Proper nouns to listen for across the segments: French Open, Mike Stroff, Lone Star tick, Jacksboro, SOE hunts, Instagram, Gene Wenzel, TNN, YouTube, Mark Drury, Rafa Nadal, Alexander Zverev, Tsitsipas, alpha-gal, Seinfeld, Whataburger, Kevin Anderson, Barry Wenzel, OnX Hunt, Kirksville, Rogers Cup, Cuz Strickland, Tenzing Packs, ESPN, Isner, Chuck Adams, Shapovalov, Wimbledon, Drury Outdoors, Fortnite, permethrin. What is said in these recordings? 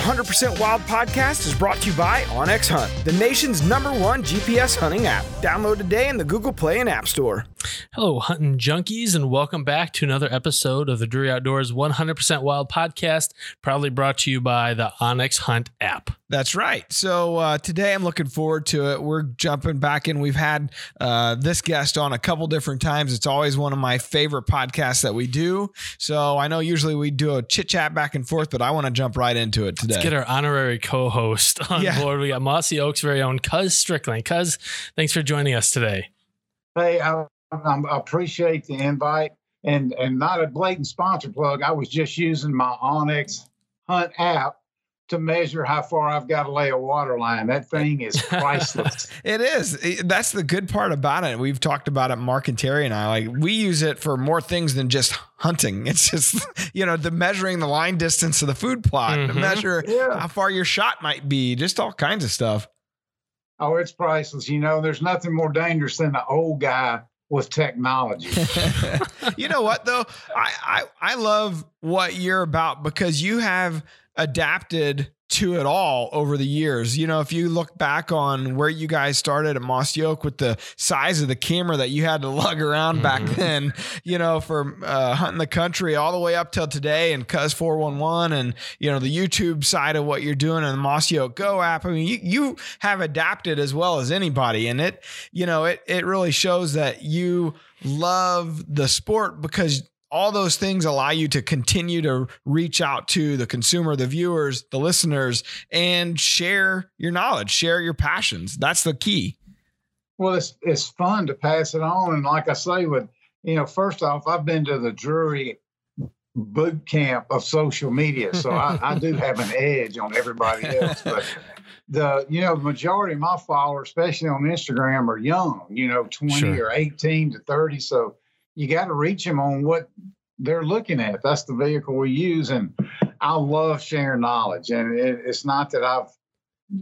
The 100% Wild podcast is brought to you by OnX Hunt, the nation's #1 GPS hunting app. Download today in the Google Play and App Store. Hello, hunting junkies, and welcome back to another episode of the Drury Outdoors 100% Wild podcast, proudly brought to you by the OnX Hunt app. That's right. So today I'm looking forward to it. We're jumping back in. We've had this guest on a couple different times. It's always one of my favorite podcasts that we do. So I know usually we do a chit chat back and forth, but I want to jump right into it today. Let's get our honorary co-host on board. We got Mossy Oak's very own Cuz Strickland. Cuz, thanks for joining us today. Hey, I appreciate the invite and not a blatant sponsor plug. I was just using my OnX Hunt app to measure how far I've got to lay a water line. That thing is priceless. It is. That's the good part about it. We've talked about it, Mark and Terry and I. Like, we use it for more things than just hunting. It's just, you know, the measuring the line distance of the food plot, to measure how far your shot might be, just all kinds of stuff. Oh, it's priceless. You know, there's nothing more dangerous than the old guy with technology. You know what, though? I love what you're about because you have adapted to it all over the years. You know, if you look back on where you guys started at Mossy Oak with the size of the camera that you had to lug around back then, you know, for hunting the country all the way up till today and Cuz 411 and, you know, the YouTube side of what you're doing and the Mossy Oak Go app. I mean, you have adapted as well as anybody, and it, you know, it really shows that you love the sport because all those things allow you to continue to reach out to the consumer, the viewers, the listeners, and share your knowledge, share your passions. That's the key. Well, it's fun to pass it on. And like I say, with, you know, first off, I've been to the Drury boot camp of social media. So I do have an edge on everybody else. But the majority of my followers, especially on Instagram, are young, you know, 20 or 18 to 30. So you got to reach them on what they're looking at. That's the vehicle we use. And I love sharing knowledge. And it's not that I've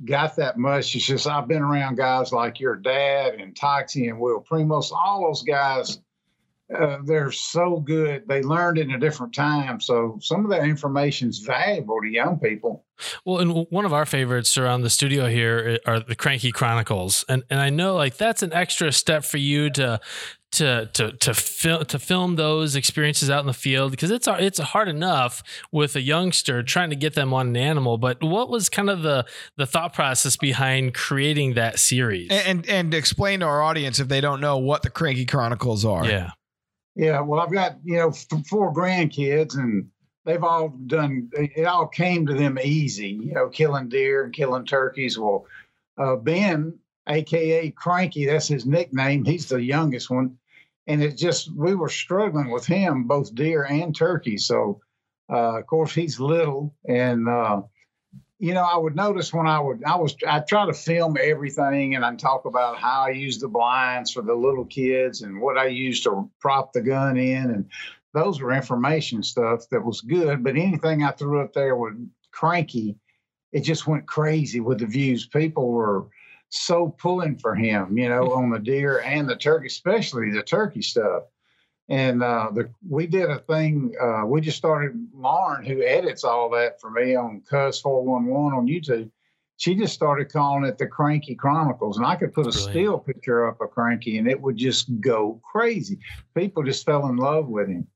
got that much. It's just I've been around guys like your dad and Toxie and Will Primos. All those guys, they're so good. They learned in a different time. So some of that information is valuable to young people. Well, and one of our favorites around the studio here are the Cranky Chronicles. And I know, like, that's an extra step for you to film those experiences out in the field, because it's hard enough with a youngster trying to get them on an animal. But what was kind of the thought process behind creating that series? And explain to our audience if they don't know what the Cranky Chronicles are. Yeah. Well, I've got, you know, four grandkids, and they've all done. It all came to them easy. You know, killing deer and killing turkeys. Well, Ben, AKA Cranky, that's his nickname. He's the youngest one. And it just, we were struggling with him, both deer and turkey. So, of course, he's little. And, you know, I would notice when I try to film everything, and I talk about how I use the blinds for the little kids and what I used to prop the gun in. And those were information stuff that was good. But anything I threw up there with Cranky, it just went crazy with the views. People were so pulling for him, you know, on the deer and the turkey, especially the turkey stuff. And we did a thing. We just started, Lauren, who edits all that for me on Cuz 411 on YouTube, she just started calling it the Cranky Chronicles. And I could put That's a brilliant. Still picture up of Cranky, and it would just go crazy. People just fell in love with him.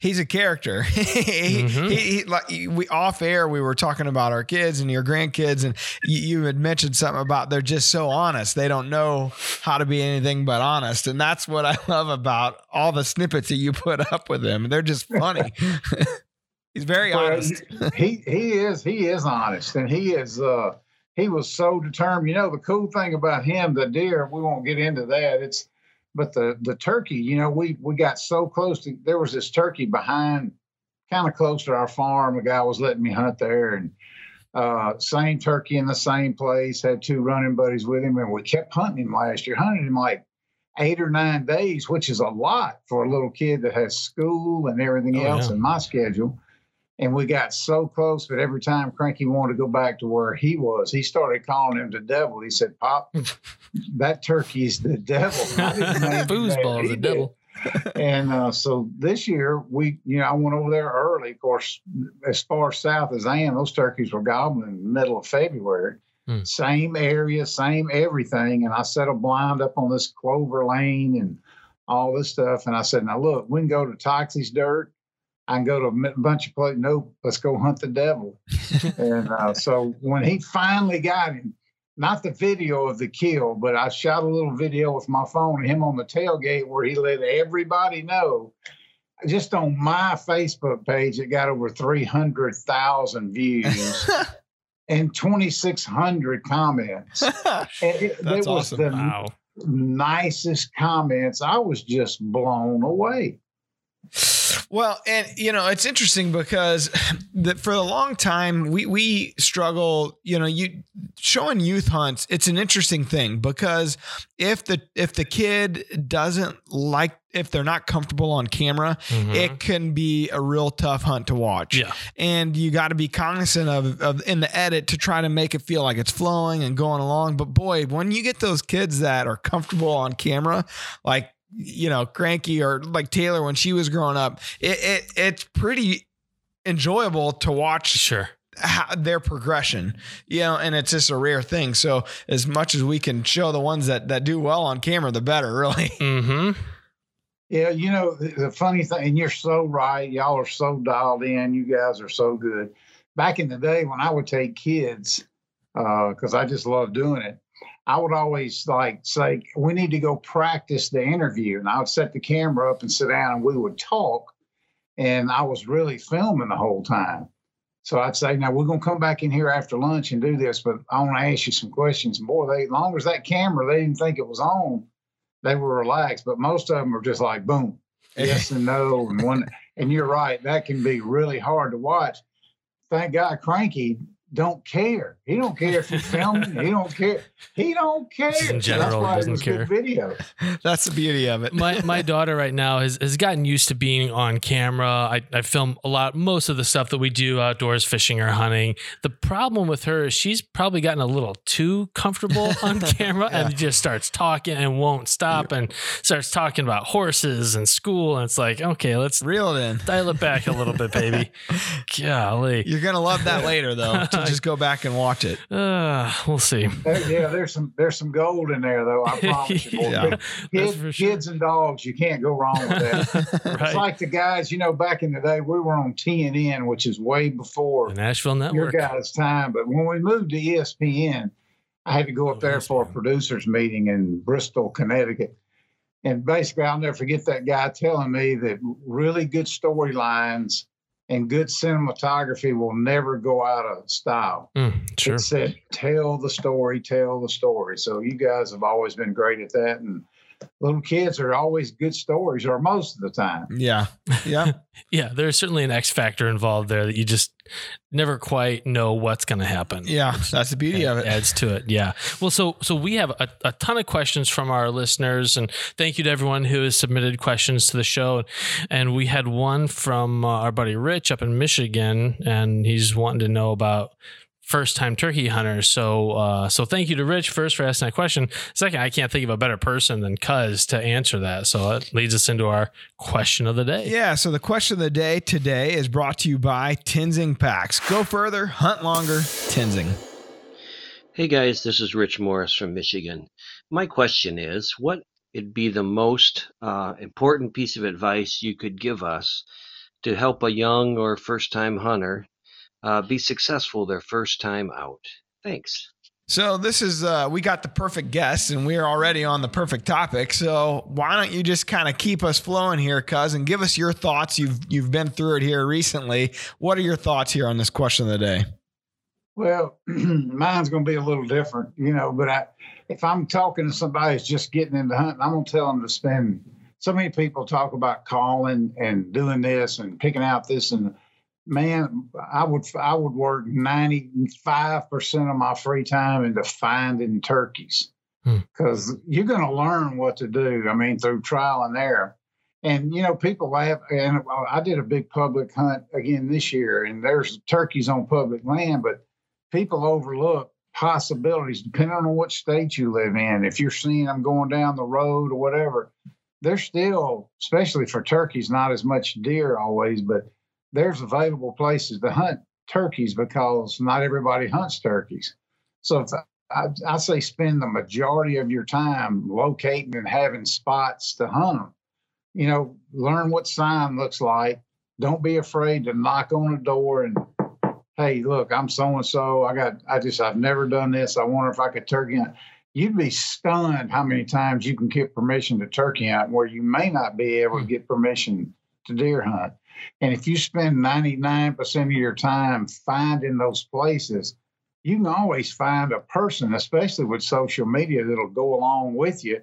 He's a character. We off air, we were talking about our kids and your grandkids, and you had mentioned something about they're just so honest. They don't know how to be anything but honest. And that's what I love about all the snippets that you put up with him. They're just funny. He's very honest. He is honest, and he was so determined. You know, the cool thing about him, the deer, we won't get into that. But the turkey, you know, we got so close to, there was this turkey behind, kind of close to our farm. A guy was letting me hunt there, and same turkey in the same place, had two running buddies with him. And we kept hunting him last year, hunted him like 8 or 9 days, which is a lot for a little kid that has school and everything else in my schedule. And we got so close, but every time Cranky wanted to go back to where he was, he started calling him the devil. He said, "Pop, that turkey's the devil." Foosball, the devil. And so this year, I went over there early. Of course, as far south as I am, those turkeys were gobbling in the middle of February. Mm. Same area, same everything. And I set a blind up on this clover lane and all this stuff. And I said, now look, we can go to Toxie's dirt. I can go to a bunch of places. Nope, let's go hunt the devil. And so when he finally got him, not the video of the kill, but I shot a little video with my phone, him on the tailgate where he let everybody know. Just on my Facebook page, it got over 300,000 views and 2,600 comments. That's awesome. It was the nicest comments. I was just blown away. Well, and it's interesting because for a long time we struggle, showing youth hunts. It's an interesting thing because if the kid doesn't like, if they're not comfortable on camera, mm-hmm. it can be a real tough hunt to watch. Yeah. And you got to be cognizant of in the edit to try to make it feel like it's flowing and going along. But boy, when you get those kids that are comfortable on camera, like, Cranky or like Taylor when she was growing up, it's pretty enjoyable to watch. Sure. Their progression, and it's just a rare thing. So as much as we can show the ones that do well on camera, the better, really. Mm-hmm. Yeah. The funny thing, and you're so right. Y'all are so dialed in. You guys are so good. Back in the day when I would take kids, cause I just love doing it, I would always say, we need to go practice the interview. And I would set the camera up and sit down and we would talk. And I was really filming the whole time. So I'd say, now we're going to come back in here after lunch and do this, but I want to ask you some questions. Boy, as long as that camera, they didn't think it was on, they were relaxed. But most of them are just like, boom, yes and no. And one. And you're right. That can be really hard to watch. Thank God Cranky don't care. He don't care if you film him. He don't care. He don't care. Just in general, that's why he doesn't care. Good video. That's the beauty of it. My daughter right now has gotten used to being on camera. I film a lot, most of the stuff that we do outdoors, fishing or hunting. The problem with her is she's probably gotten a little too comfortable on camera and just starts talking and won't stop and starts talking about horses and school. And it's like, okay, let's reel it in. Dial it back a little bit, baby. Golly. You're going to love that later though. Just go back and watch it. We'll see. There's some gold in there though. I promise you. Yeah, kids and dogs, you can't go wrong with that. Right. It's like the guys, back in the day, we were on TNN, which is way before the Nashville Network. Your guys' time, but when we moved to ESPN, I had to go up there for a producers meeting in Bristol, Connecticut. And basically, I'll never forget that guy telling me that really good storylines and good cinematography will never go out of style. Sure. It said, tell the story. So you guys have always been great at that. And little kids are always good stories, or most of the time. Yeah. Yeah. Yeah. There's certainly an X factor involved there that you just never quite know what's going to happen. Yeah. That's the beauty of it. Adds to it. Yeah. Well, so we have a ton of questions from our listeners, and thank you to everyone who has submitted questions to the show. And we had one from our buddy Rich up in Michigan, and he's wanting to know about first-time turkey hunters. So thank you to Rich first for asking that question. Second, I can't think of a better person than Cuz to answer that. So it leads us into our question of the day. Yeah. So the question of the day today is brought to you by Tenzing Packs. Go further, hunt longer, Tenzing. Hey guys, this is Rich Morris from Michigan. My question is, what would be the most important piece of advice you could give us to help a young or first-time hunter be successful their first time out? Thanks. So this is, we got the perfect guest and we're already on the perfect topic. So why don't you just kind of keep us flowing here, Cuz, and give us your thoughts. You've been through it here recently. What are your thoughts here on this question of the day? Well, mine's going to be a little different, but if I'm talking to somebody who's just getting into hunting, I'm going to tell them to spend. So many people talk about calling and doing this and picking out this, and man, I would work 95% of my free time into finding turkeys, because you're going to learn what to do. I mean, through trial and error. And, people laugh. And I did a big public hunt again this year, and there's turkeys on public land, but people overlook possibilities depending on what state you live in. If you're seeing them going down the road or whatever, there's still, especially for turkeys, not as much deer always, but there's available places to hunt turkeys because not everybody hunts turkeys. So if I say spend the majority of your time locating and having spots to hunt them. You know, learn what sign looks like. Don't be afraid to knock on a door and, hey, look, I'm so-and-so. I've never done this. I wonder if I could turkey hunt. You'd be stunned how many times you can get permission to turkey hunt where you may not be able to get permission to deer hunt. And if you spend 99% of your time finding those places, you can always find a person, especially with social media, that'll go along with you,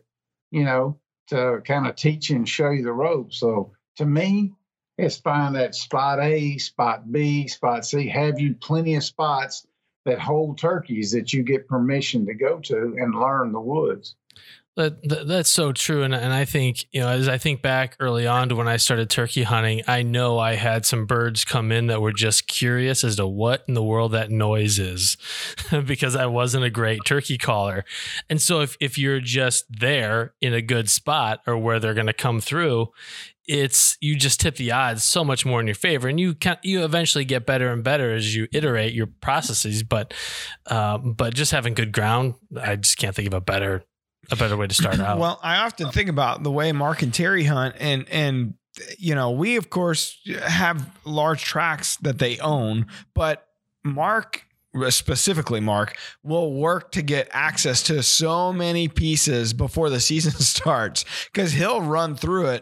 you know, to kind of teach you and show you the ropes. So to me, it's find that spot A, spot B, spot C. Have you plenty of spots that hold turkeys that you get permission to go to and learn the woods? That's so true. And I think, you know, as I think back early on to when I started turkey hunting, I know I had some birds come in that were just curious as to what in the world that noise is because I wasn't a great turkey caller. And so if you're just there in a good spot or where they're going to come through, you just tip the odds so much more in your favor, and you eventually get better and better as you iterate your processes. But just having good ground, I just can't think of a better way to start out. Well, I often think about the way Mark and Terry hunt, and you know, we of course have large tracts that they own, but Mark will work to get access to so many pieces before the season starts because he'll run through it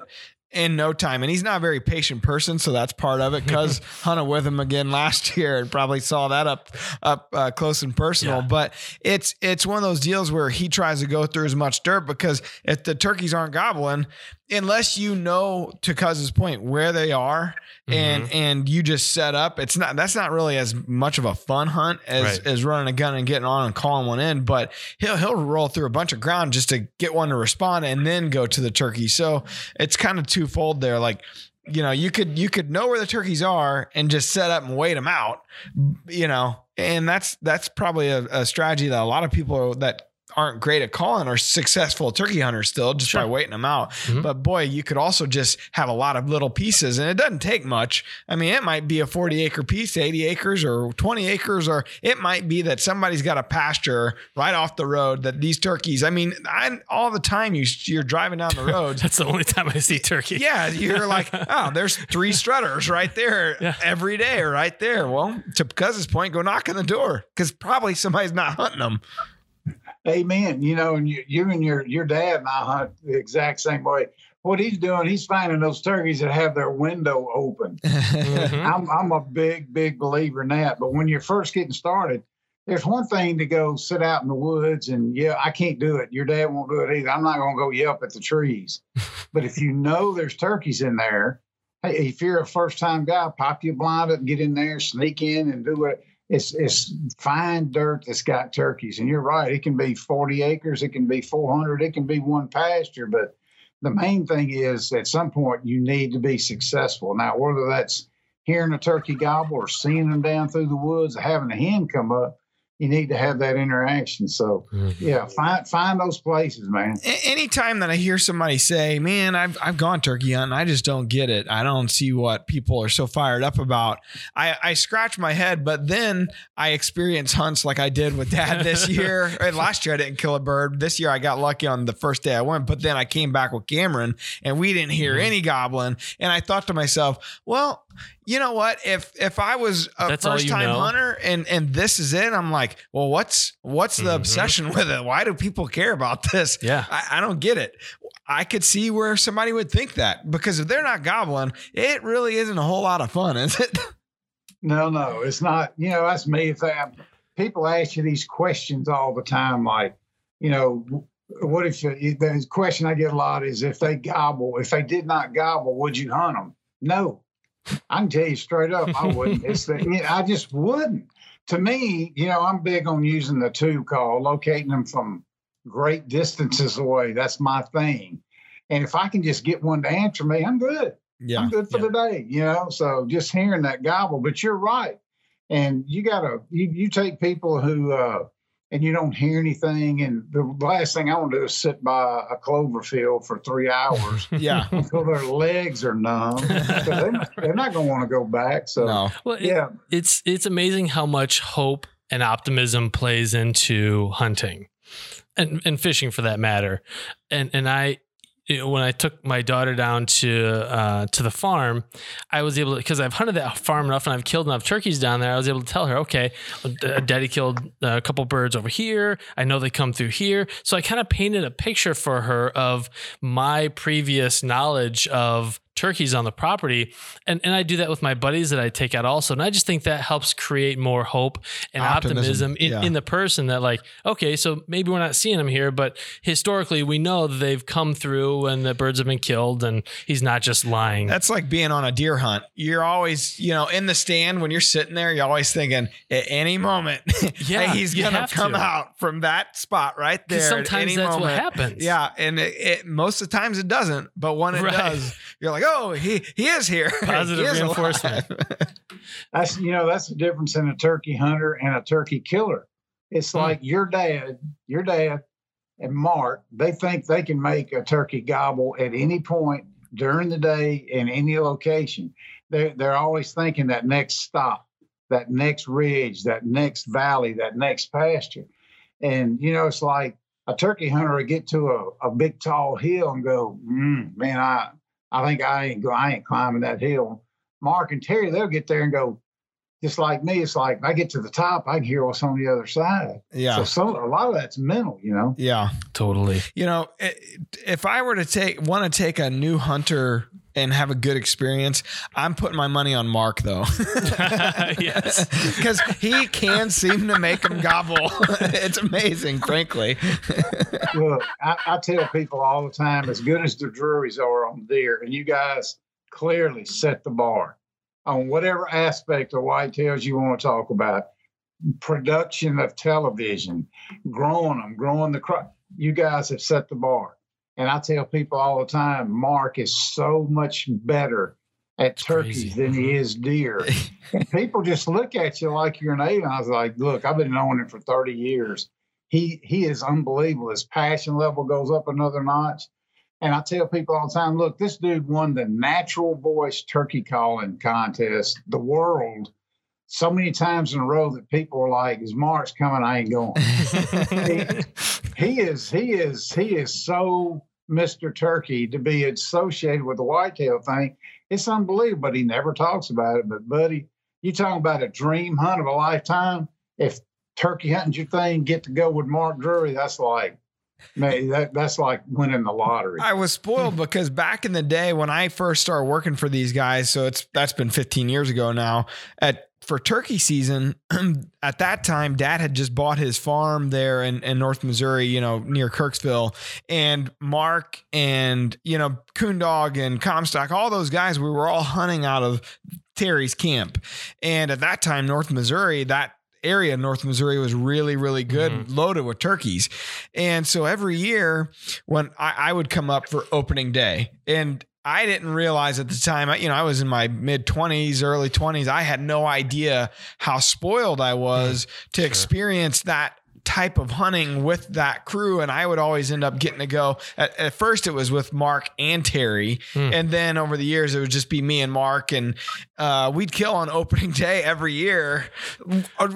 in no time. And he's not a very patient person, so that's part of it. Cuz hunted with him again last year and probably saw that up close and personal. Yeah. But it's one of those deals where he tries to go through as much dirt because if the turkeys aren't gobbling, unless you know, to Cuz's point, where they are, and you just set up, that's not really as much of a fun hunt as running a gun and getting on and calling one in. But he'll roll through a bunch of ground just to get one to respond and then go to the turkey. So it's kind of twofold there. Like, you know, you could know where the turkeys are and just set up and wait them out. You know, and that's probably a strategy that a lot of people that aren't great at calling are successful turkey hunters still just by waiting them out. Mm-hmm. But boy, you could also just have a lot of little pieces, and it doesn't take much. I mean, it might be a 40 acre piece, 80 acres or 20 acres, or it might be that somebody's got a pasture right off the road that these turkeys, I mean, all the time you're driving down the road. That's the only time I see turkey. Yeah. You're like, oh, there's three strutters right there every day right there. Well, to Cuz's point, go knock on the door because probably somebody's not hunting them. Amen. You know, and you and your dad and I hunt the exact same way. What he's doing, he's finding those turkeys that have their window open. I'm a big, big believer in that. But when you're first getting started, there's one thing to go sit out in the woods and, yeah, I can't do it. Your dad won't do it either. I'm not going to go yelp at the trees. But if you know there's turkeys in there, hey, if you're a first-time guy, pop your blind up and get in there, sneak in and do it. It's fine dirt that's got turkeys. And you're right, it can be 40 acres, it can be 400, it can be one pasture. But the main thing is at some point you need to be successful. Now, whether that's hearing a turkey gobble or seeing them down through the woods or having a hen come up, you need to have that interaction. So, yeah, find those places, man. Anytime that I hear somebody say, man, I've gone turkey hunting, I just don't get it. I don't see what people are so fired up about. I scratch my head, but then I experience hunts like I did with Dad this year. And last year I didn't kill a bird. This year I got lucky on the first day I went, but then I came back with Cameron and we didn't hear any gobbling. And I thought to myself, well, you know what? If I was a first time hunter and this is it, I'm like, well, what's the obsession with it? Why do people care about this? Yeah. I don't get it. I could see where somebody would think that, because if they're not gobbling, it really isn't a whole lot of fun, is it? No, it's not. You know, that's me. People ask you these questions all the time. Like, you know, what if the question I get a lot is if they did not gobble, would you hunt them? No. I can tell you straight up, I wouldn't. I just wouldn't. To me, you know, I'm big on using the two call, locating them from great distances away. That's my thing. And if I can just get one to answer me, I'm good. Yeah, I'm good for the day, you know. So just hearing that gobble. But you're right. And you take people who and you don't hear anything. And the last thing I want to do is sit by a clover field for 3 hours yeah. until their legs are numb. They're not going to want to go back. So, no. Well, yeah, it's amazing how much hope and optimism plays into hunting and fishing for that matter. And I, you know, when I took my daughter down to the farm, I was able to, because I've hunted that farm enough and I've killed enough turkeys down there. I was able to tell her, okay, daddy killed a couple birds over here. I know they come through here. So I kind of painted a picture for her of my previous knowledge of turkeys on the property. And I do that with my buddies that I take out also. And I just think that helps create more hope and optimism yeah. in the person that like, okay, so maybe we're not seeing them here, but historically we know they've come through and the birds have been killed and he's not just lying. That's like being on a deer hunt. You're always, you know, in the stand when you're sitting there, you're always thinking at any moment, yeah, hey, he's going to come out from that spot right there. Sometimes that's moment. What happens. Yeah. And it, most of the times it doesn't, but when it right. does, you're like, oh, he is here. Positive he is reinforcement. That's, you know, that's the difference in a turkey hunter and a turkey killer. It's like your dad and Mark, they think they can make a turkey gobble at any point during the day in any location. They're always thinking that next stop, that next ridge, that next valley, that next pasture. And, you know, it's like a turkey hunter will get to a big tall hill and go, man, I think I ain't climbing that hill. Mark and Terry, they'll get there and go, just like me, it's like I get to the top, I can hear what's on the other side. Yeah. So a lot of that's mental, you know? Yeah, totally. You know, if I were to want to take a new hunter and have a good experience, I'm putting my money on Mark though. Yes. Because he can seem to make them gobble. It's amazing, frankly. Look, I tell people all the time, as good as the Drury's are on deer, and you guys clearly set the bar on whatever aspect of whitetails you want to talk about, production of television, growing them, growing the crop. You guys have set the bar. And I tell people all the time, Mark is so much better at turkeys than he is deer. People just look at you like you're an alien. I was like, look, I've been knowing him for 30 years. He is unbelievable. His passion level goes up another notch. And I tell people all the time, look, this dude won the natural voice turkey calling contest, the world, so many times in a row that people are like, is Mark's coming? I ain't going. He is so Mr. Turkey to be associated with the whitetail thing. It's unbelievable, but he never talks about it. But buddy, you talking about a dream hunt of a lifetime. If turkey hunting's your thing, get to go with Mark Drury. That's like, man, that's like winning the lottery. I was spoiled because back in the day when I first started working for these guys, so that's been 15 years ago now, for turkey season, at that time, Dad had just bought his farm there in North Missouri, you know, near Kirksville. And Mark and, you know, Coondog and Comstock, all those guys, we were all hunting out of Terry's camp. And at that time, North Missouri, that area in North Missouri was really, really good, loaded with turkeys. And so every year when I would come up for opening day, and I didn't realize at the time, you know, I was in my mid 20s, early 20s. I had no idea how spoiled I was to experience that type of hunting with that crew. And I would always end up getting to go at first it was with Mark and Terry. And then over the years, it would just be me and Mark, and we'd kill on opening day every year,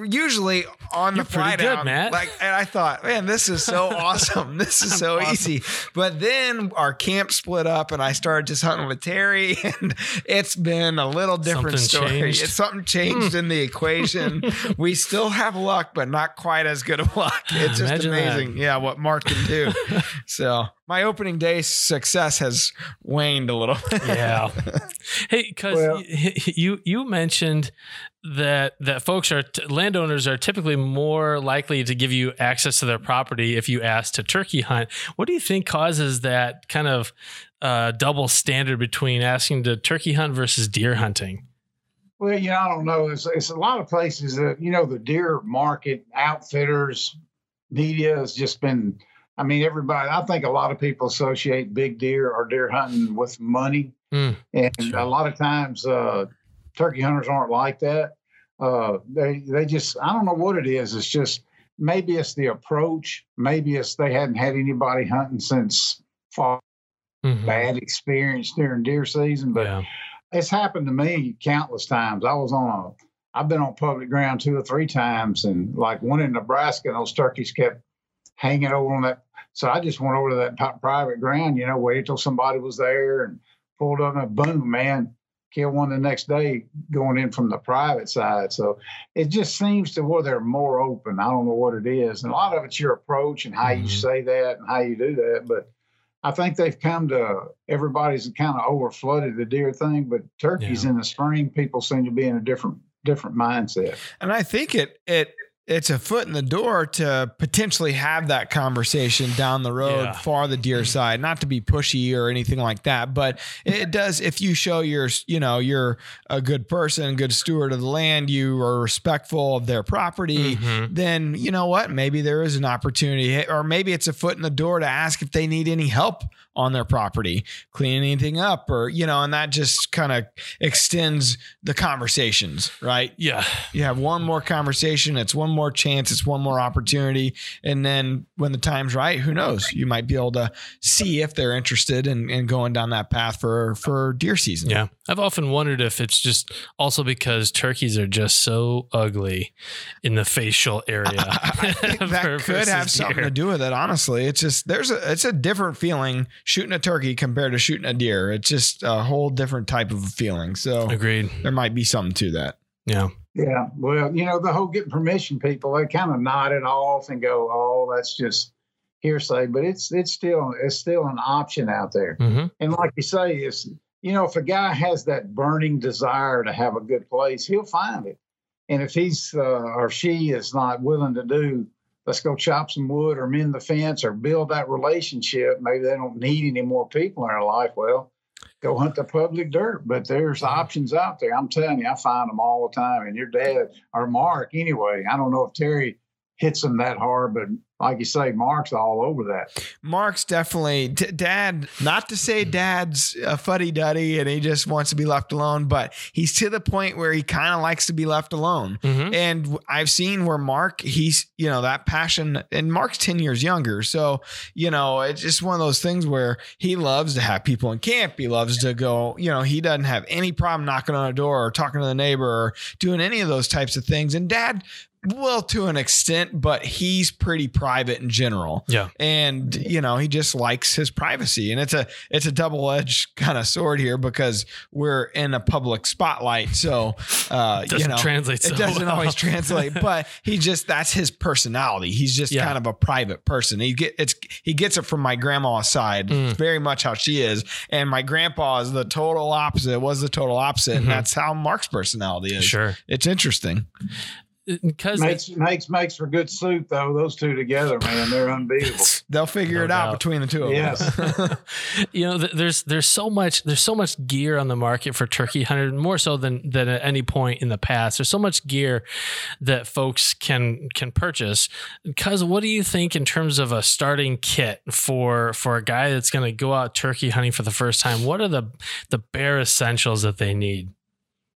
usually on the fly down. Good, Matt. Like, and I thought, man, this is so awesome. This is so easy. But then our camp split up and I started just hunting with Terry, and it's been a little different story. Something changed in the equation. We still have luck, but not quite as good of luck. It's just amazing. That. Yeah. What Mark can do. So my opening day success has waned a little. Yeah. Hey, cause you mentioned that folks are landowners are typically more likely to give you access to their property if you ask to turkey hunt. What do you think causes that kind of double standard between asking to turkey hunt versus deer hunting? Well, you know, I don't know. It's a lot of places that, you know, the deer market, outfitters, media has just been, I mean, everybody, I think a lot of people associate big deer or deer hunting with money. And a lot of times turkey hunters aren't like that. They just, I don't know what it is. It's just Maybe it's the approach. Maybe it's they hadn't had anybody hunting since fall. Mm-hmm. Bad experience during deer season. But it's happened to me countless times. I've been on public ground 2 or 3 times, and like one in Nebraska, and those turkeys kept hanging over on that. So I just went over to that private ground, waited till somebody was there and pulled up, and boom, man, killed one the next day going in from the private side. So it just seems to where they're more open. I don't know what it is. And a lot of it's your approach and how you say that and how you do that. But I think they've come to, everybody's kind of overflooded the deer thing, but turkeys in the spring, people seem to be in a different mindset. And I think it's a foot in the door to potentially have that conversation down the road for the deer side, not to be pushy or anything like that. But it does, if you show you're a good person, good steward of the land, you are respectful of their property, then you know what? Maybe there is an opportunity, or maybe it's a foot in the door to ask if they need any help on their property, cleaning anything up, or, and that just kind of extends the conversations, right? Yeah. You have one more conversation. It's one more chance. It's one more opportunity. And then when the time's right, who knows? You might be able to see if they're interested in going down that path for deer season. Yeah. I've often wondered if it's just also because turkeys are just so ugly in the facial area. I think that could have something to do with it. Honestly, it's just, it's a different feeling shooting a turkey compared to shooting a deer. It's just a whole different type of feeling. So agreed. There might be something to that. Yeah. Yeah. Well, the whole getting permission, people, they kind of nod it off and go, oh, that's just hearsay, but it's still an option out there. Mm-hmm. And like you say, it's, if a guy has that burning desire to have a good place, he'll find it. And if he's or she is not willing to do, let's go chop some wood or mend the fence or build that relationship, maybe they don't need any more people in their life. Well, go hunt the public dirt, but there's options out there. I'm telling you, I find them all the time. And your dad or Mark, anyway, I don't know if Terry hits them that hard, but like you say, Mark's all over that. Mark's definitely dad, not to say dad's a fuddy duddy and he just wants to be left alone, but he's to the point where he kind of likes to be left alone. Mm-hmm. And I've seen where Mark, he's, that passion, and Mark's 10 years younger. So, it's just one of those things where he loves to have people in camp. He loves to go, he doesn't have any problem knocking on a door or talking to the neighbor or doing any of those types of things. And dad, well, to an extent, but he's pretty private in general. Yeah. And, he just likes his privacy. And it's a double-edged kind of sword here because we're in a public spotlight. So, it doesn't always translate, but that's his personality. He's just kind of a private person. He gets it from my grandma's side, very much how she is. And my grandpa is the total opposite, mm-hmm. And that's how Mark's personality is. Sure. It's interesting. Because makes for good soup, though. Those two together, man, they're unbeatable. They'll figure it out between the two of them. Yes. There's so much gear on the market for turkey hunter, more so than at any point in the past. There's so much gear that folks can purchase. Cuz, what do you think in terms of a starting kit for a guy that's going to go out turkey hunting for the first time? What are the bare essentials that they need?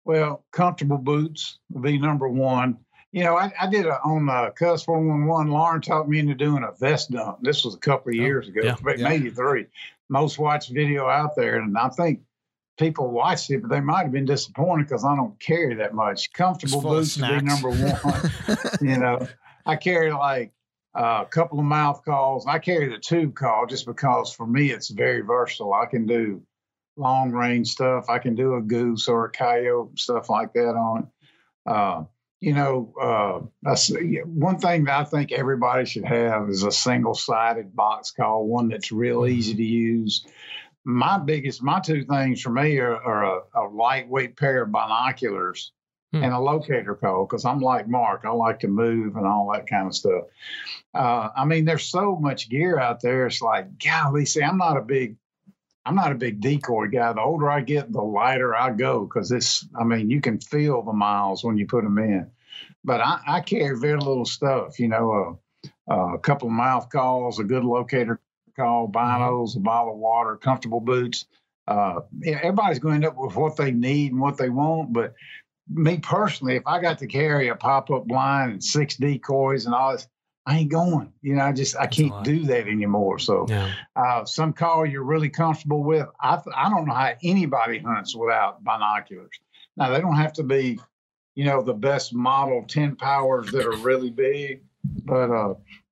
Well, comfortable boots would be number one. I did on Cuz 411, Lauren taught me into doing a vest dump. This was a couple of years ago, maybe 3. Most watched video out there, and I think people watched it, but they might have been disappointed because I don't carry that much. Comfortable boots would be number one. I carry like a couple of mouth calls. I carry the tube call just because for me it's very versatile. I can do long range stuff. I can do a goose or a coyote, stuff like that on it. One thing that I think everybody should have is a single sided box call, one that's real easy to use. My two things for me are a lightweight pair of binoculars and a locator call, because I'm like Mark. I like to move and all that kind of stuff. There's so much gear out there. It's like, golly, see, I'm not a big decoy guy. The older I get, the lighter I go, because you can feel the miles when you put them in. But I carry very little stuff, a couple of mouth calls, a good locator call, binos, a bottle of water, comfortable boots. Everybody's going to end up with what they need and what they want. But me personally, if I got to carry a pop-up blind and 6 decoys and all this, I ain't going, you know, I can't do that anymore. So some call you're really comfortable with. I don't know how anybody hunts without binoculars. Now, they don't have to be, you know, the best model 10 powers that are really big, but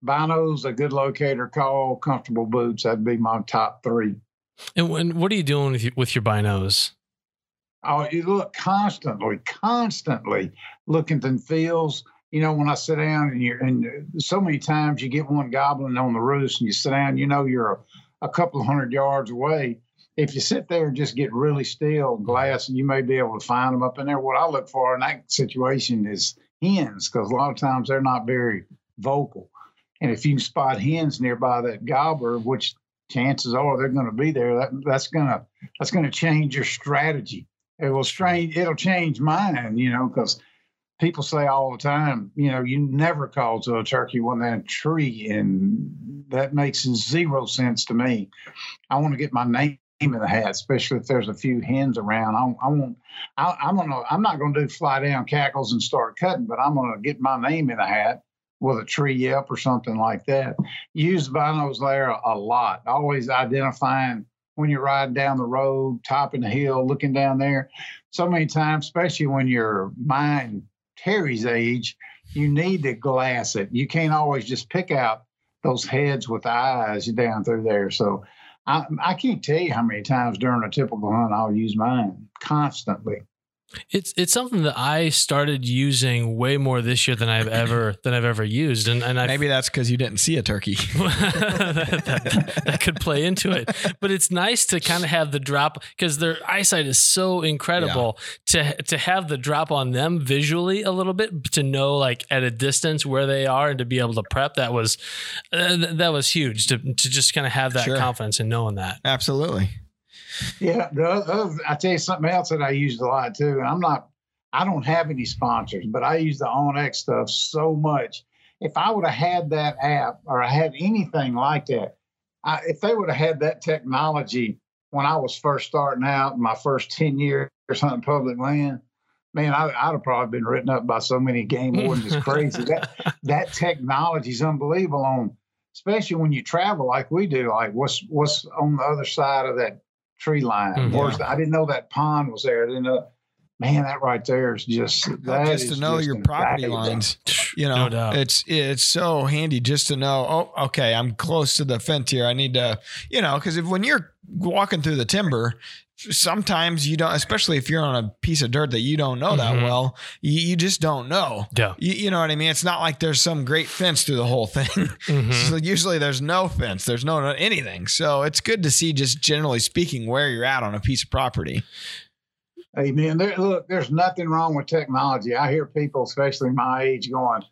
binos, a good locator call, comfortable boots, that'd be my top three. And what are you doing with your binos? Oh, you look constantly looking in fields. You know, when I sit down and so many times you get one gobbling on the roost and you sit down, you know, you're a couple of 100 yards away. If you sit there and just get really still, glass, and you may be able to find them up in there. What I look for in that situation is hens, because a lot of times they're not very vocal. And if you can spot hens nearby that gobbler, which chances are they're going to be there, that's going to change your strategy. It'll change mine, you know, because people say all the time, you know, you never call to a turkey when they're in a tree, and that makes zero sense to me. I want to get my name in the hat, especially if there's a few hens around. I'm not going to do fly down cackles and start cutting, but I'm going to get my name in the hat with a tree yelp or something like that. Use binos there a lot, always identifying when you're riding down the road, topping the hill, looking down there. So many times, especially when you're mine Terry's age, you need to glass it. You can't always just pick out those heads with eyes down through there. So I can't tell you how many times during a typical hunt I'll use mine constantly. It's something that I started using way more this year than I've ever used, and maybe that's because you didn't see a turkey. that could play into it, but it's nice to kind of have the drop, because their eyesight is so incredible to have the drop on them visually a little bit, to know like at a distance where they are and to be able to prep. That was huge to just kind of have that confidence in knowing that. Absolutely. Yeah, I tell you something else that I used a lot too. And I don't have any sponsors, but I use the OnX stuff so much. If I would have had that app, or I had anything like that, if they would have had that technology when I was first starting out, my first 10 years hunting public land, man, I'd have probably been written up by so many game wardens. It's crazy. That technology is unbelievable, especially when you travel like we do. Like what's on the other side of that tree line. Mm-hmm. I didn't know that pond was there. I didn't know, man, that right there is just, that just is to know just your property lines, you know, no, it's so handy just to know, oh, okay, I'm close to the fence here. I need to, you know, because when you're walking through the timber, sometimes you don't, especially if you're on a piece of dirt that you don't know that well, you just don't know. Yeah. You know what I mean? It's not like there's some great fence through the whole thing. Mm-hmm. So usually there's no fence, there's no anything. So it's good to see, just generally speaking, where you're at on a piece of property. Hey, man, there's nothing wrong with technology. I hear people, especially my age, going,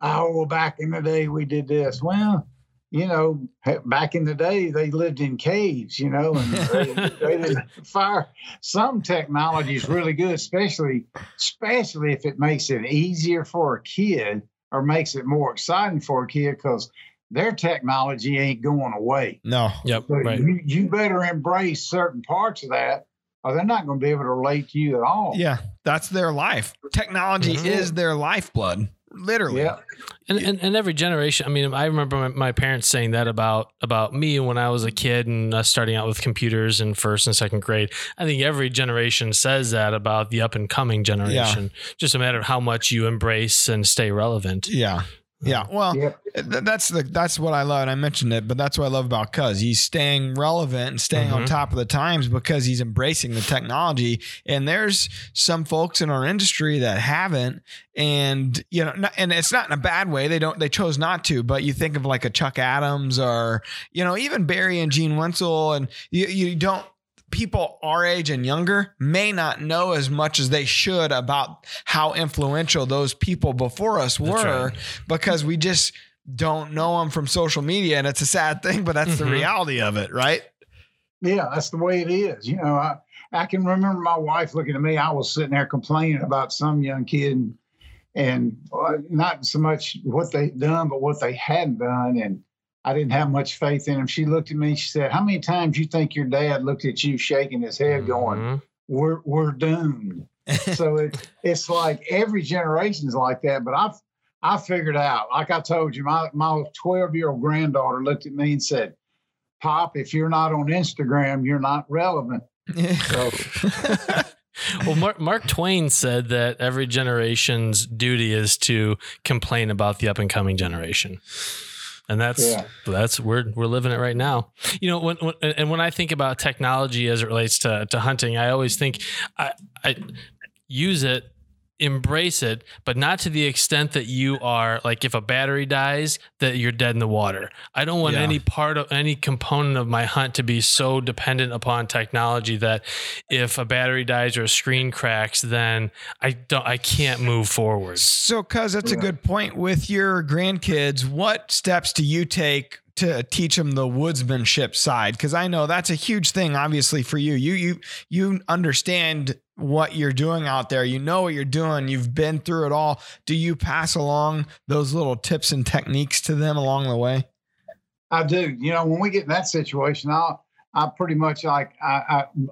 oh, back in the day we did this. Well, you know, back in the day, they lived in caves, you know, and they didn't fire. Some technology is really good, especially if it makes it easier for a kid or makes it more exciting for a kid, because their technology ain't going away. No. Yep. So right. You better embrace certain parts of that, or they're not going to be able to relate to you at all. Yeah. That's their life. Technology is their lifeblood. Literally. Yeah. And every generation, I mean, I remember my parents saying that about me when I was a kid and us starting out with computers in first and second grade. I think every generation says that about the up and coming generation, just a matter of how much you embrace and stay relevant. Yeah. Yeah. Well, that's what I love. And I mentioned it, but that's what I love about Cuz. He's staying relevant and staying on top of the times because he's embracing the technology. And there's some folks in our industry that haven't, and, you know, and it's not in a bad way. They chose not to, but you think of like a Chuck Adams, or, you know, even Barry and Gene Wenzel, and people our age and younger may not know as much as they should about how influential those people before us were, because we just don't know them from social media. And it's a sad thing, but that's the reality of it, right? Yeah, that's the way it is. You know, I can remember my wife looking at me. I was sitting there complaining about some young kid and not so much what they'd done, but what they hadn't done. And I didn't have much faith in him. She looked at me. She said, "How many times you think your dad looked at you shaking his head, going, we're doomed?" So it's like every generation's like that. But I've I figured out, like I told you, my 12-year-old granddaughter looked at me and said, "Pop, if you're not on Instagram, you're not relevant." So. Well, Mark Twain said that every generation's duty is to complain about the up-and-coming generation. And that's we're living it right now. You know, when I think about technology as it relates to hunting, I always think I use it, embrace it, but not to the extent that you are like, if a battery dies, that you're dead in the water. I don't want any part of any component of my hunt to be so dependent upon technology that if a battery dies or a screen cracks, then I can't move forward. So Cuz, that's a good point with your grandkids. What steps do you take to teach them the woodsmanship side? Cause I know that's a huge thing, obviously, for you. You understand what you're doing out there. You know what you're doing. You've been through it all. Do you pass along those little tips and techniques to them along the way? I do. You know, when we get in that situation, I pretty much like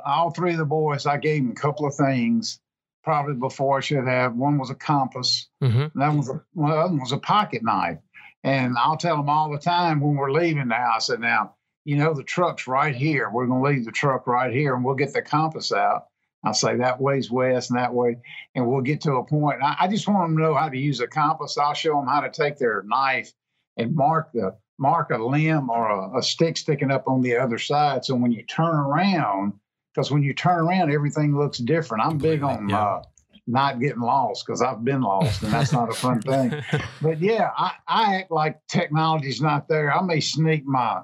all three of the boys, I gave them a couple of things probably before I should have. One was a compass. Mm-hmm. And the other one was a pocket knife. And I'll tell them all the time when we're leaving now, I said, now, you know, the truck's right here. We're going to leave the truck right here and we'll get the compass out. I say that way's west and that way. And we'll get to a point. I just want them to know how to use a compass. I'll show them how to take their knife and mark a limb or a stick sticking up on the other side. So when you turn around, because when you turn around, everything looks different. I'm big on not getting lost, because I've been lost and that's not a fun thing. But yeah, I act like technology's not there. I may sneak my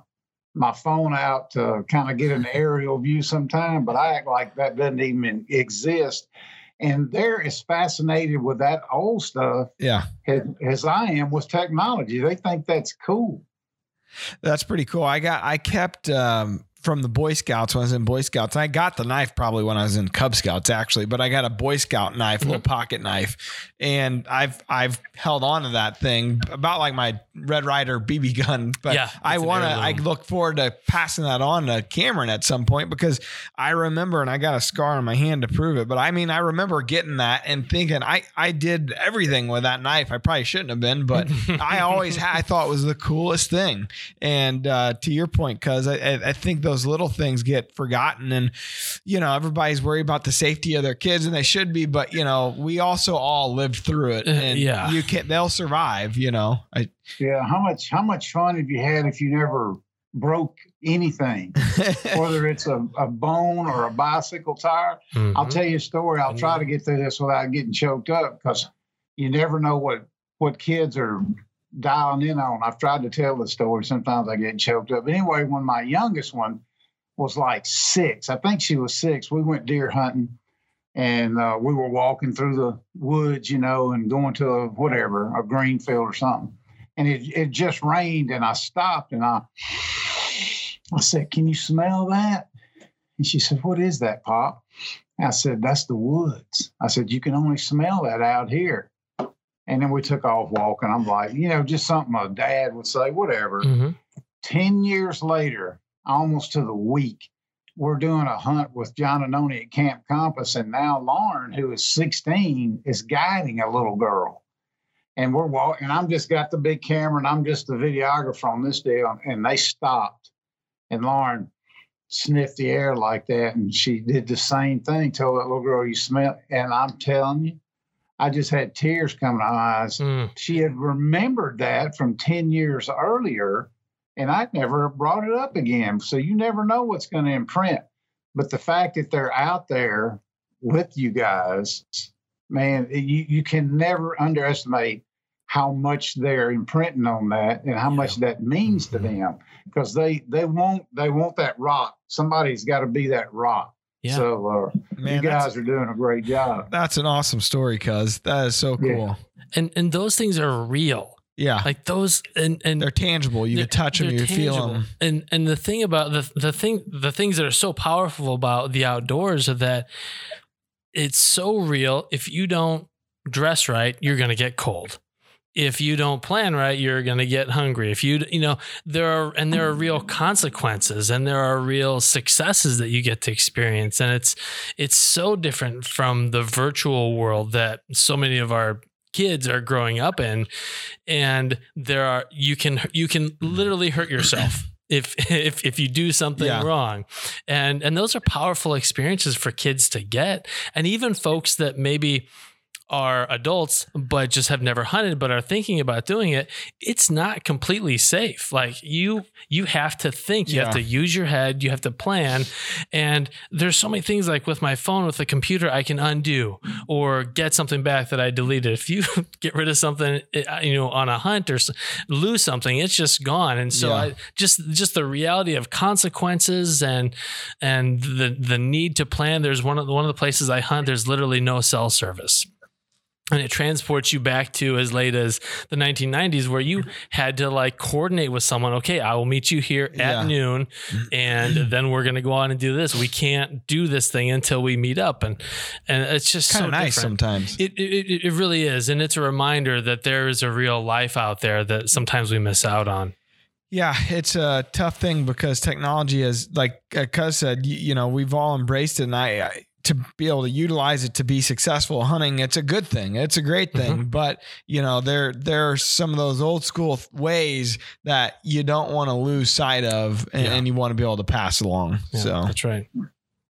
phone out to kind of get an aerial view sometime, but I act like that doesn't even exist. And they're as fascinated with that old stuff as I am with technology. They think that's cool. That's pretty cool. I kept from the Boy Scouts when I was in Boy Scouts. And I got the knife probably when I was in Cub Scouts, actually, but I got a Boy Scout knife, little pocket knife. And I've held on to that thing about like my Red Ryder BB gun, but I look forward to passing that on to Cameron at some point, because I remember, and I got a scar on my hand to prove it, but I mean, I remember getting that and thinking I did everything with that knife. I probably shouldn't have been, but I thought it was the coolest thing. And to your point, Cuz, I think those little things get forgotten, and you know, everybody's worried about the safety of their kids, and they should be, but you know, we also all lived through it, and they'll survive, you know. How much fun have you had if you never broke anything, whether it's a bone or a bicycle tire? Mm-hmm. I'll tell you a story. I'll try to get through this without getting choked up, because you never know what kids are dialing in on. I've tried to tell the story. Sometimes I get choked up. Anyway, when my youngest one was like six, I think she was six, we went deer hunting, and we were walking through the woods, you know, and going to a green field or something. And it just rained, and I stopped, and I said, "Can you smell that?" And she said, "What is that, Pop?" And I said, "That's the woods." I said, "You can only smell that out here." And then we took off walking. I'm like, you know, just something a dad would say, whatever. Mm-hmm. 10 years later, almost to the week, we're doing a hunt with John and Noni at Camp Compass. And now Lauren, who is 16, is guiding a little girl. And we're walking, and I'm just got the big camera, and I'm just the videographer on this deal. And they stopped. And Lauren sniffed the air like that. And she did the same thing, told that little girl, "You smell." And I'm telling you, I just had tears coming to my eyes. Mm. She had remembered that from 10 years earlier, and I'd never brought it up again. So you never know what's going to imprint. But the fact that they're out there with you guys, man, you can never underestimate how much they're imprinting on that and how much that means to them, because they want that rock. Somebody's got to be that rock. Yeah. So man, you guys are doing a great job. That's an awesome story, Cuz. That is so cool. Yeah. And those things are real. Yeah. Like those, and they're tangible. You can touch them, you can feel them. And the thing about the things that are so powerful about the outdoors are that it's so real. If you don't dress right, you're going to get cold. If you don't plan right, you're going to get hungry. If you know, there are real consequences, and there are real successes that you get to experience. And it's so different from the virtual world that so many of our kids are growing up in, and there are, you can literally hurt yourself if you do something wrong. And those are powerful experiences for kids to get. And even folks that maybe are adults, but just have never hunted, but are thinking about doing it, it's not completely safe. Like you have to think, you have to use your head, you have to plan. And there's so many things, like with my phone, with the computer, I can undo or get something back that I deleted. If you get rid of something, on a hunt or lose something, it's just gone. And so I just the reality of consequences and the need to plan. There's one of the places I hunt, there's literally no cell service. And it transports you back to as late as the 1990s, where you had to coordinate with someone. Okay, I will meet you here at noon, and then we're going to go on and do this. We can't do this thing until we meet up. And it's just kind of nice different. Sometimes. It really is. And it's a reminder that there is a real life out there that sometimes we miss out on. Yeah, it's a tough thing because technology is, like Cuz said, we've all embraced it. And to be able to utilize it to be successful hunting, it's a good thing. It's a great thing. Mm-hmm. But there are some of those old school ways that you don't want to lose sight of, and you want to be able to pass along. Yeah, so that's right.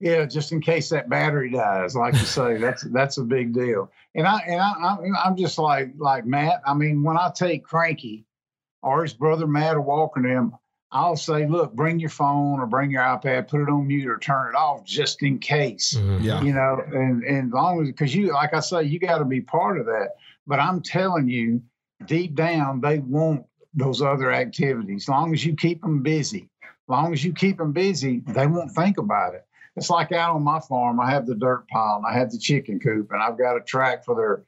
Yeah. Just in case that battery dies, like you say, that's a big deal. And I'm just like Matt. I mean, when I take Cranky or his brother, Matt, or Walker to him, I'll say, look, bring your phone or bring your iPad, put it on mute or turn it off just in case, and as long as, because like I say, you got to be part of that. But I'm telling you, deep down, they want those other activities. As long as you keep them busy, they won't think about it. It's like out on my farm, I have the dirt pile and I have the chicken coop and I've got a track for their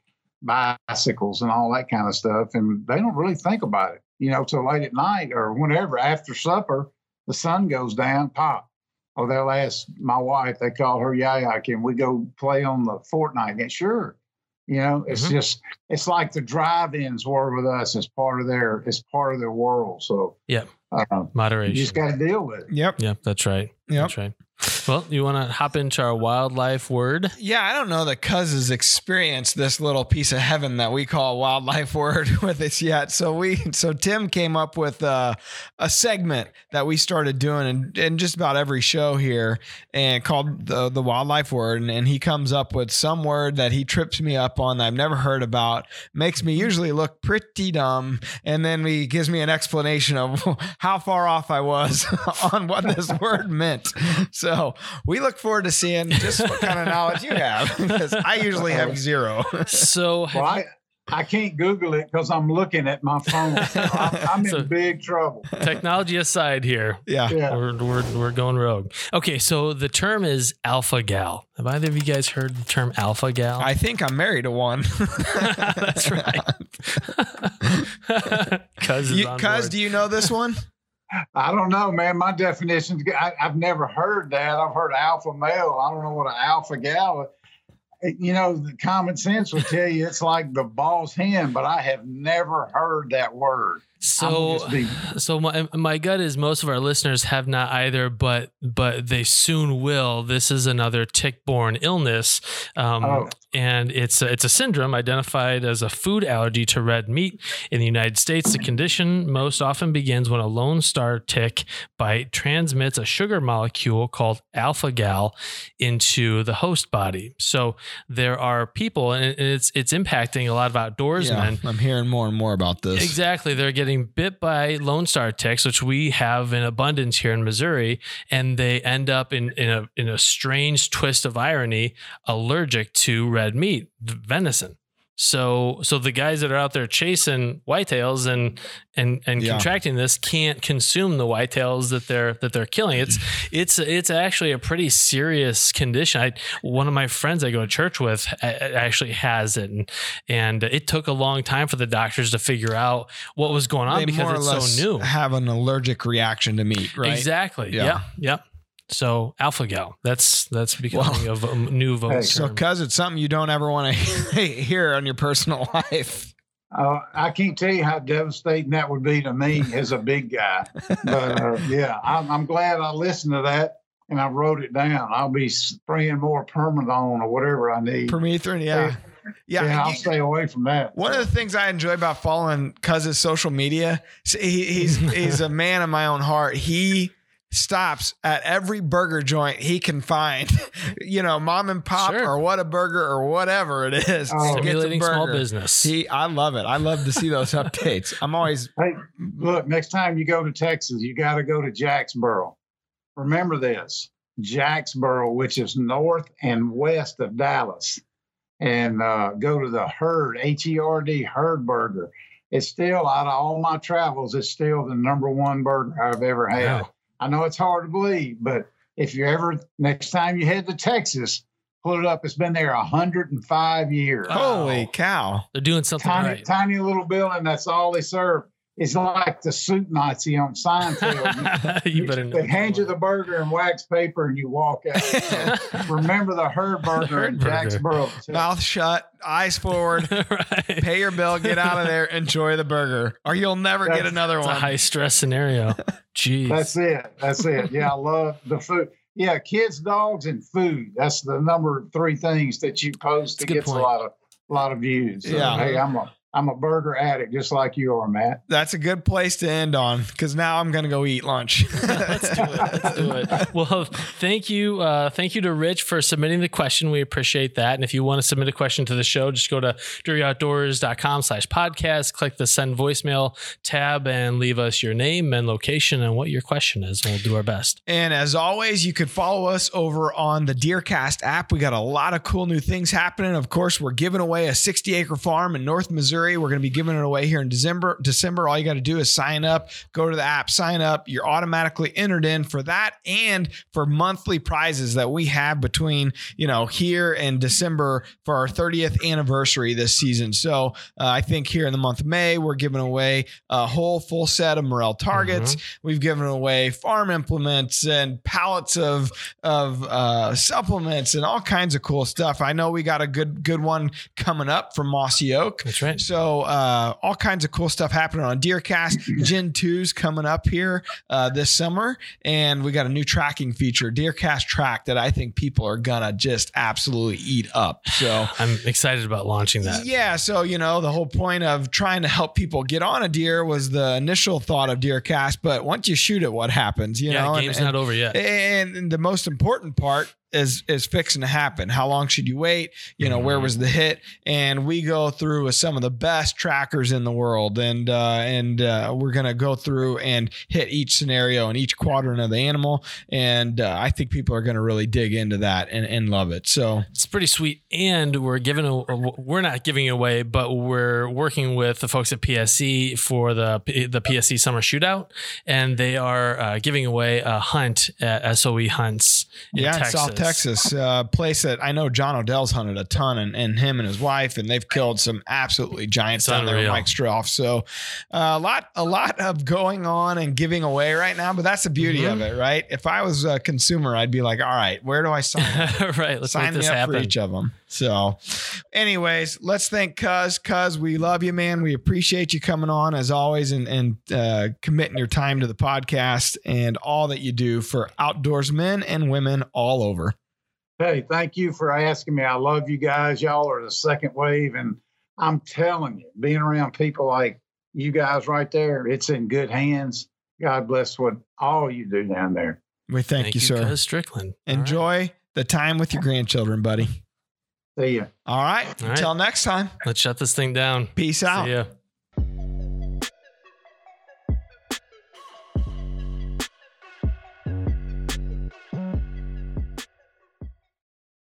bicycles and all that kind of stuff. And they don't really think about it. Till late at night or whenever, after supper, the sun goes down, pop. Or they'll ask my wife, they call her Yaya, can we go play on the Fortnite? And sure. It's just, it's like the drive-ins were with us. It's part of their world. So moderation. You just got to deal with it. Yep. That's right. Well, you want to hop into our wildlife word? Yeah, I don't know that Cuz has experienced this little piece of heaven that we call wildlife word with us yet. So Tim came up with a segment that we started doing in just about every show here, and called the wildlife word. And he comes up with some word that he trips me up on that I've never heard about, makes me usually look pretty dumb, and then he gives me an explanation of how far off I was on what this word meant. So we look forward to seeing just what kind of knowledge you have, because I usually have zero. So I can't Google it because I'm looking at my phone. So I'm in big trouble. Technology aside here. Yeah. We're going rogue. Okay. So the term is alpha-gal. Have either of you guys heard the term alpha-gal? I think I'm married to one. That's right. Cuz, do you know this one? I don't know, man. My definition, I've never heard that. I've heard alpha male. I don't know what an alpha gal is. The common sense will tell you it's like the boss hen, but I have never heard that word. So my gut is most of our listeners have not either, but they soon will. This is another tick-borne illness, and it's a syndrome identified as a food allergy to red meat in the United States. The condition most often begins when a Lone Star tick bite transmits a sugar molecule called alpha-gal into the host body. So there are people, and it's impacting a lot of outdoorsmen. Yeah, I'm hearing more and more about this. Exactly, they're getting bit by Lone Star ticks, which we have in abundance here in Missouri, and they end up in a strange twist of irony, allergic to red meat, venison. So the guys that are out there chasing whitetails and contracting this can't consume the whitetails that they're killing. It's actually a pretty serious condition. One of my friends I go to church with actually has it, and it took a long time for the doctors to figure out what was going on, because it's so new. Have an allergic reaction to meat, right? Exactly. Yeah. So alpha-gal, that's becoming a new vocal term. So Cuz, it's something you don't ever want to hear on your personal life. I can't tell you how devastating that would be to me as a big guy. But I'm glad I listened to that and I wrote it down. I'll be spraying more permethrin or whatever I need. Permethrin, yeah. Yeah, I'll stay away from that. One of the things I enjoy about following Cuz's social media, he's a man of my own heart. He stops at every burger joint he can find, you know, mom and pop or Whataburger or whatever it is. Stimulating small business. I love it. I love to see those updates. I'm always. Hey, look, next time you go to Texas, you got to go to Jacksboro. Remember this, Jacksboro, which is north and west of Dallas, and go to the Herd, H-E-R-D, Herd Burger. It's still, out of all my travels, it's still the number one burger I've ever had. Yeah. I know it's hard to believe, but if you ever, next time you head to Texas, pull it up. It's been there 105 years. Holy cow. They're doing something right. Tiny little building. That's all they serve. It's like the soup Nazi on Seinfeld. They hand you the burger and wax paper and you walk out. So remember the Herd Burger in Jacksboro. Mouth shut, eyes forward, pay your bill, get out of there, enjoy the burger, or you'll never get another one. It's a high-stress scenario. Jeez. That's it. Yeah, I love the food. Yeah, kids, dogs, and food. That's the number three things that you post that gets a lot of views. So, yeah. Hey, I'm a burger addict, just like you are, Matt. That's a good place to end on, because now I'm going to go eat lunch. Let's do it. Well, thank you to Rich for submitting the question. We appreciate that. And if you want to submit a question to the show, just go to DruryOutdoors.com/podcast, click the send voicemail tab, and leave us your name and location and what your question is. We'll do our best. And as always, you could follow us over on the Deercast app. We got a lot of cool new things happening. Of course, we're giving away a 60-acre farm in North Missouri. We're going to be giving it away here in December. All you got to do is sign up, go to the app, sign up. You're automatically entered in for that and for monthly prizes that we have between, you know, here and December for our 30th anniversary this season. So I think here in the month of May, we're giving away a whole full set of Morrell targets. Mm-hmm. We've given away farm implements and pallets of supplements and all kinds of cool stuff. I know we got a good one coming up from Mossy Oak. That's right. So all kinds of cool stuff happening on Deercast. Gen 2's coming up here this summer. And we got a new tracking feature, Deercast Track, that I think people are going to just absolutely eat up. So I'm excited about launching that. Yeah. So, you know, the whole point of trying to help people get on a deer was the initial thought of Deercast. But once you shoot it, what happens? You know, the game's not over yet. And the most important part is fixing to happen. How long should you wait? You know, where was the hit? And we go through with some of the best trackers in the world. And we're going to go through and hit each scenario and each quadrant of the animal. And I think people are going to really dig into that and love it. So it's pretty sweet. And we're not giving away, but we're working with the folks at PSE for the PSE summer shootout. And they are giving away a hunt at SOE hunts in Texas. Texas, place that I know John O'Dell's hunted a ton, and him and his wife, and they've killed some absolutely giants down there with Mike Stroff. So a lot of going on and giving away right now, but that's the beauty of it, right? If I was a consumer, I'd be like, all right, where do I sign up? Let's sign me up for each of them. So anyways, let's thank Cuz. Cuz, we love you, man. We appreciate you coming on as always and committing your time to the podcast and all that you do for outdoors men and women all over. Hey, thank you for asking me. I love you guys. Y'all are the second wave. And I'm telling you, being around people like you guys right there, it's in good hands. God bless what all you do down there. We thank you, sir. Cuz Strickland. Enjoy the time with your grandchildren, buddy. See ya. All right. Until next time. Let's shut this thing down. Peace out. See ya.